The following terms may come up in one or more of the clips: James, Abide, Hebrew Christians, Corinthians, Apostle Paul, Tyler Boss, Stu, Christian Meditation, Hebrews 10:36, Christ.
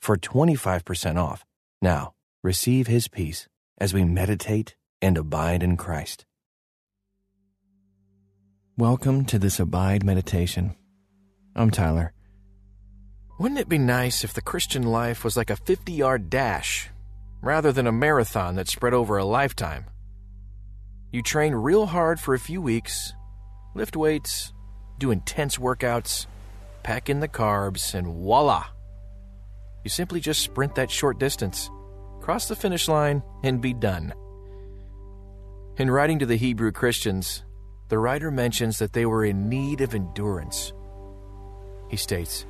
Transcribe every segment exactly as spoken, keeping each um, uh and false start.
For twenty-five percent off. Now, receive His peace as we meditate and abide in Christ. Welcome to this Abide meditation. I'm Tyler. Wouldn't it be nice if the Christian life was like a fifty-yard dash, rather than a marathon that spread over a lifetime? You train real hard for a few weeks, lift weights, do intense workouts, pack in the carbs, and voila! You simply just sprint that short distance, cross the finish line, and be done. In writing to the Hebrew Christians, the writer mentions that they were in need of endurance. He states,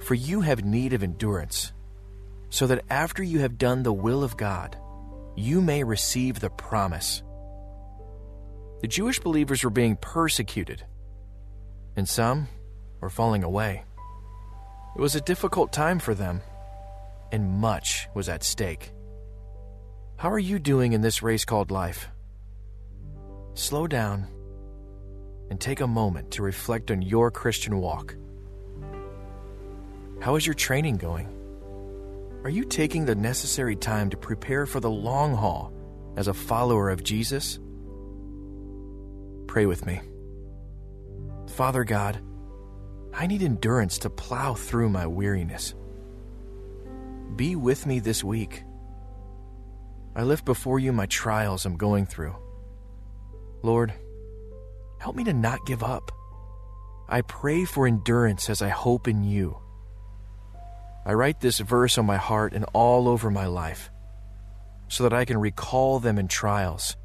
"For you have need of endurance, so that after you have done the will of God, you may receive the promise." The Jewish believers were being persecuted, and some were falling away. It was a difficult time for them, and much was at stake. How are you doing in this race called life? Slow down and take a moment to reflect on your Christian walk. How is your training going? Are you taking the necessary time to prepare for the long haul as a follower of Jesus? Pray with me. Father God, I need endurance to plow through my weariness. Be with me this week. I lift before you my trials I'm going through. Lord, help me to not give up. I pray for endurance as I hope in you. I write this verse on my heart and all over my life, so that I can recall them in trials,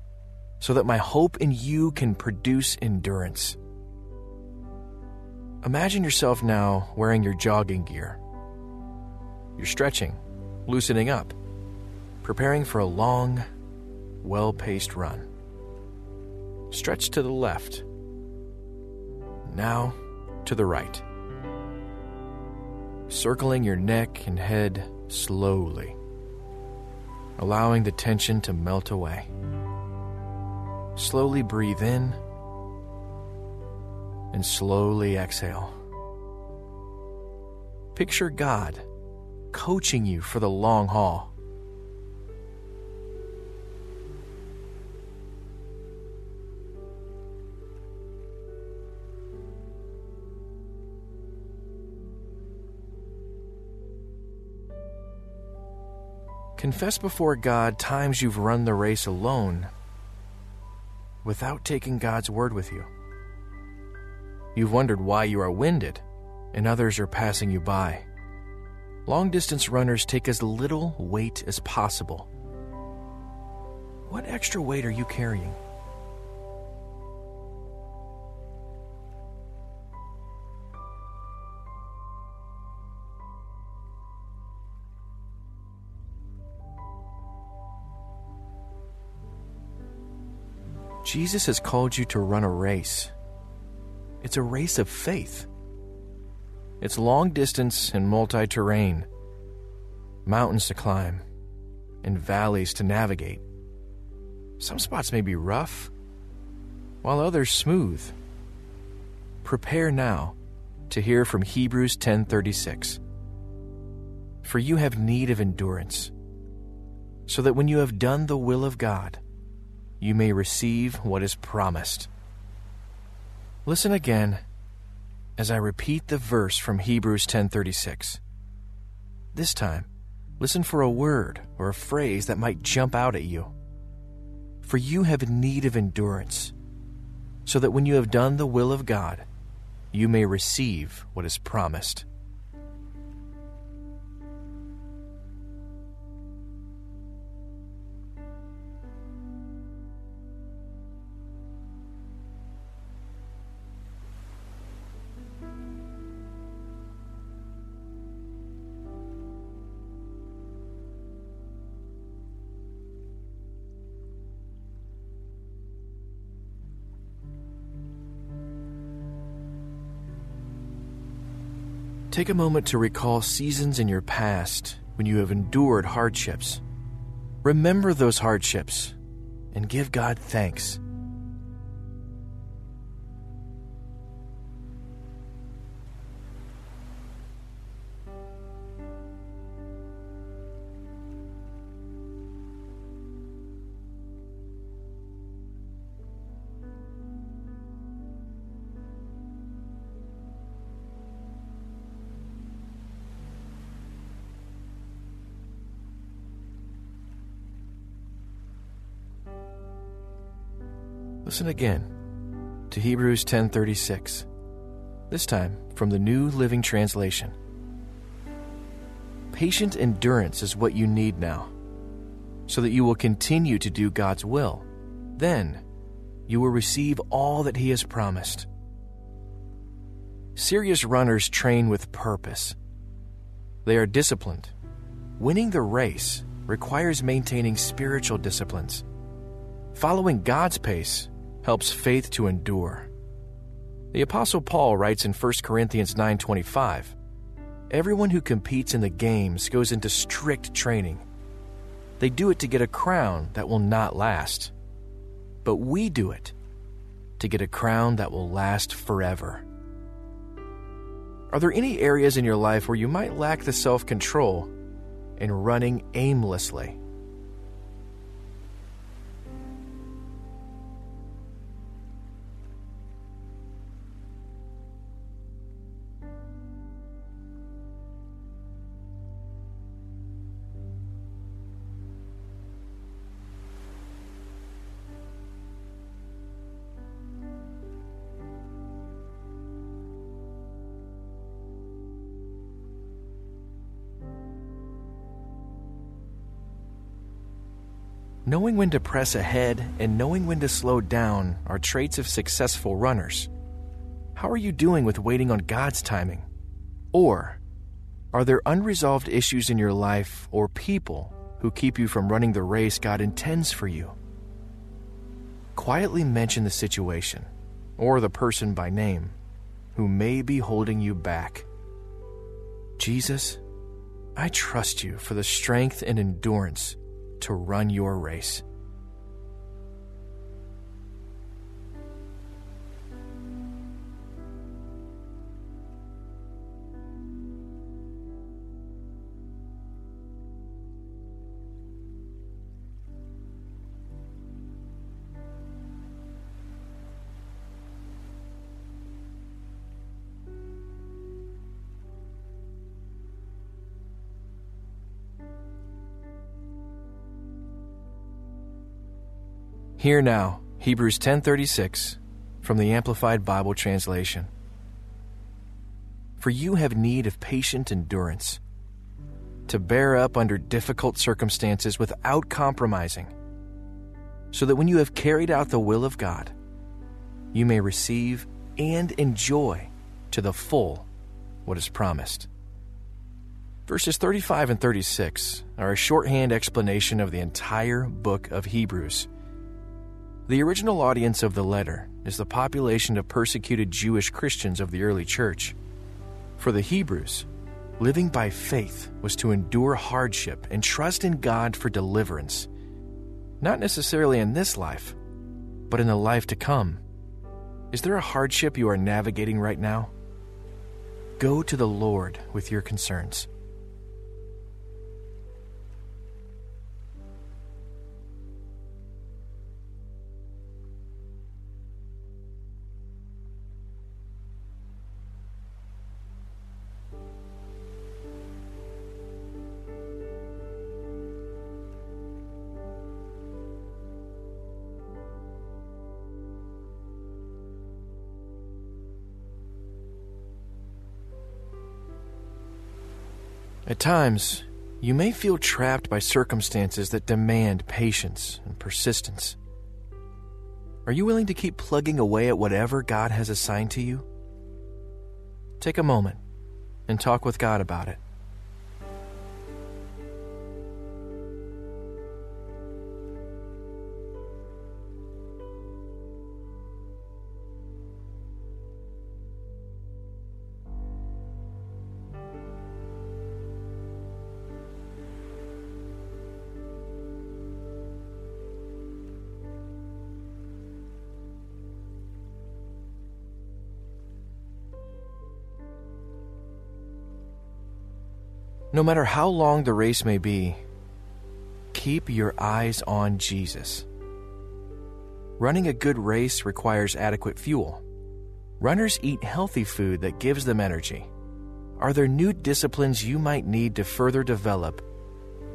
so that my hope in you can produce endurance. Imagine yourself now wearing your jogging gear. You're stretching, loosening up, preparing for a long, well-paced run. Stretch to the left. Now to the right. Circling your neck and head slowly, allowing the tension to melt away. Slowly breathe in and slowly exhale. Picture God coaching you for the long haul. Confess before God times you've run the race alone without taking God's word with you. You've wondered why you are winded and others are passing you by. Long-distance runners take as little weight as possible. What extra weight are you carrying? Jesus has called you to run a race. It's a race of faith. It's long distance and multi-terrain, mountains to climb, and valleys to navigate. Some spots may be rough, while others smooth. Prepare now to hear from Hebrews ten thirty-six. "For you have need of endurance, so that when you have done the will of God, you may receive what is promised." Listen again as I repeat the verse from Hebrews ten thirty-six. This time, listen for a word or a phrase that might jump out at you. "For you have need of endurance, so that when you have done the will of God, you may receive what is promised." Take a moment to recall seasons in your past when you have endured hardships. Remember those hardships and give God thanks. Listen again to Hebrews ten thirty-six, this time from the New Living Translation. Patient endurance is what you need now, so that you will continue to do God's will. Then you will receive all that He has promised. Serious runners train with purpose. They are disciplined. Winning the race requires maintaining spiritual disciplines. Following God's pace helps faith to endure. The Apostle Paul writes in First Corinthians nine twenty-five, "Everyone who competes in the games goes into strict training. They do it to get a crown that will not last. But we do it to get a crown that will last forever." Are there any areas in your life where you might lack the self-control in running aimlessly? Knowing when to press ahead and knowing when to slow down are traits of successful runners. How are you doing with waiting on God's timing? Or are there unresolved issues in your life or people who keep you from running the race God intends for you? Quietly mention the situation or the person by name who may be holding you back. Jesus, I trust you for the strength and endurance to run your race. Hear now, Hebrews ten thirty-six, from the Amplified Bible Translation. For you have need of patient endurance, to bear up under difficult circumstances without compromising, so that when you have carried out the will of God, you may receive and enjoy to the full what is promised. Verses thirty-five and thirty-six are a shorthand explanation of the entire book of Hebrews. The original audience of the letter is the population of persecuted Jewish Christians of the early church. For the Hebrews, living by faith was to endure hardship and trust in God for deliverance, not necessarily in this life, but in the life to come. Is there a hardship you are navigating right now? Go to the Lord with your concerns. At times, you may feel trapped by circumstances that demand patience and persistence. Are you willing to keep plugging away at whatever God has assigned to you? Take a moment and talk with God about it. No matter how long the race may be, keep your eyes on Jesus. Running a good race requires adequate fuel. Runners eat healthy food that gives them energy. Are there new disciplines you might need to further develop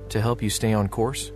to help you stay on course?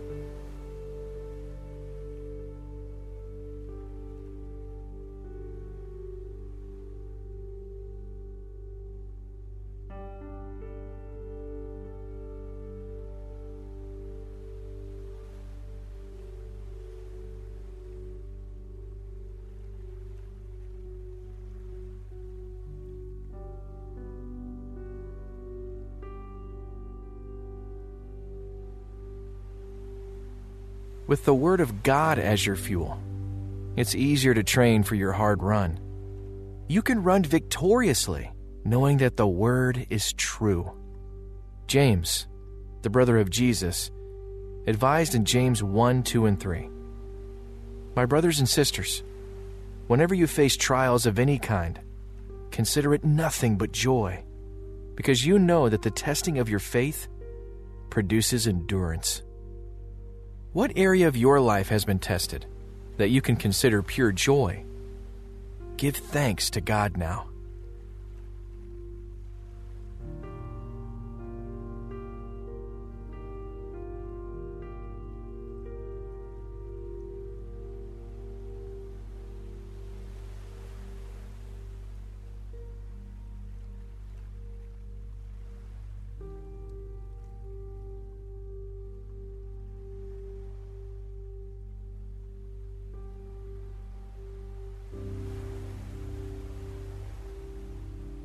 With the Word of God as your fuel, it's easier to train for your hard run. You can run victoriously, knowing that the Word is true. James, the brother of Jesus, advised in James one, two, and three. My brothers and sisters, whenever you face trials of any kind, consider it nothing but joy, because you know that the testing of your faith produces endurance. What area of your life has been tested that you can consider pure joy? Give thanks to God now.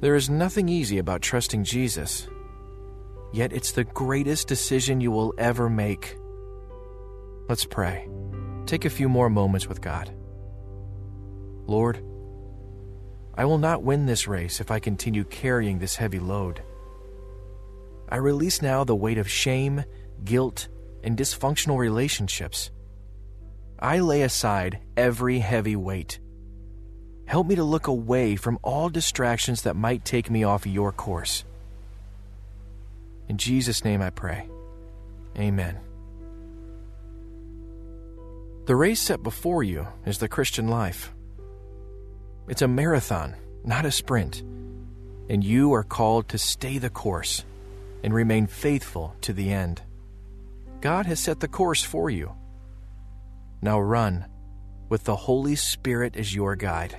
There is nothing easy about trusting Jesus, yet it's the greatest decision you will ever make. Let's pray. Take a few more moments with God. Lord, I will not win this race if I continue carrying this heavy load. I release now the weight of shame, guilt, and dysfunctional relationships. I lay aside every heavy weight. Help me to look away from all distractions that might take me off your course. In Jesus' name I pray. Amen. The race set before you is the Christian life. It's a marathon, not a sprint, and you are called to stay the course and remain faithful to the end. God has set the course for you. Now run with the Holy Spirit as your guide.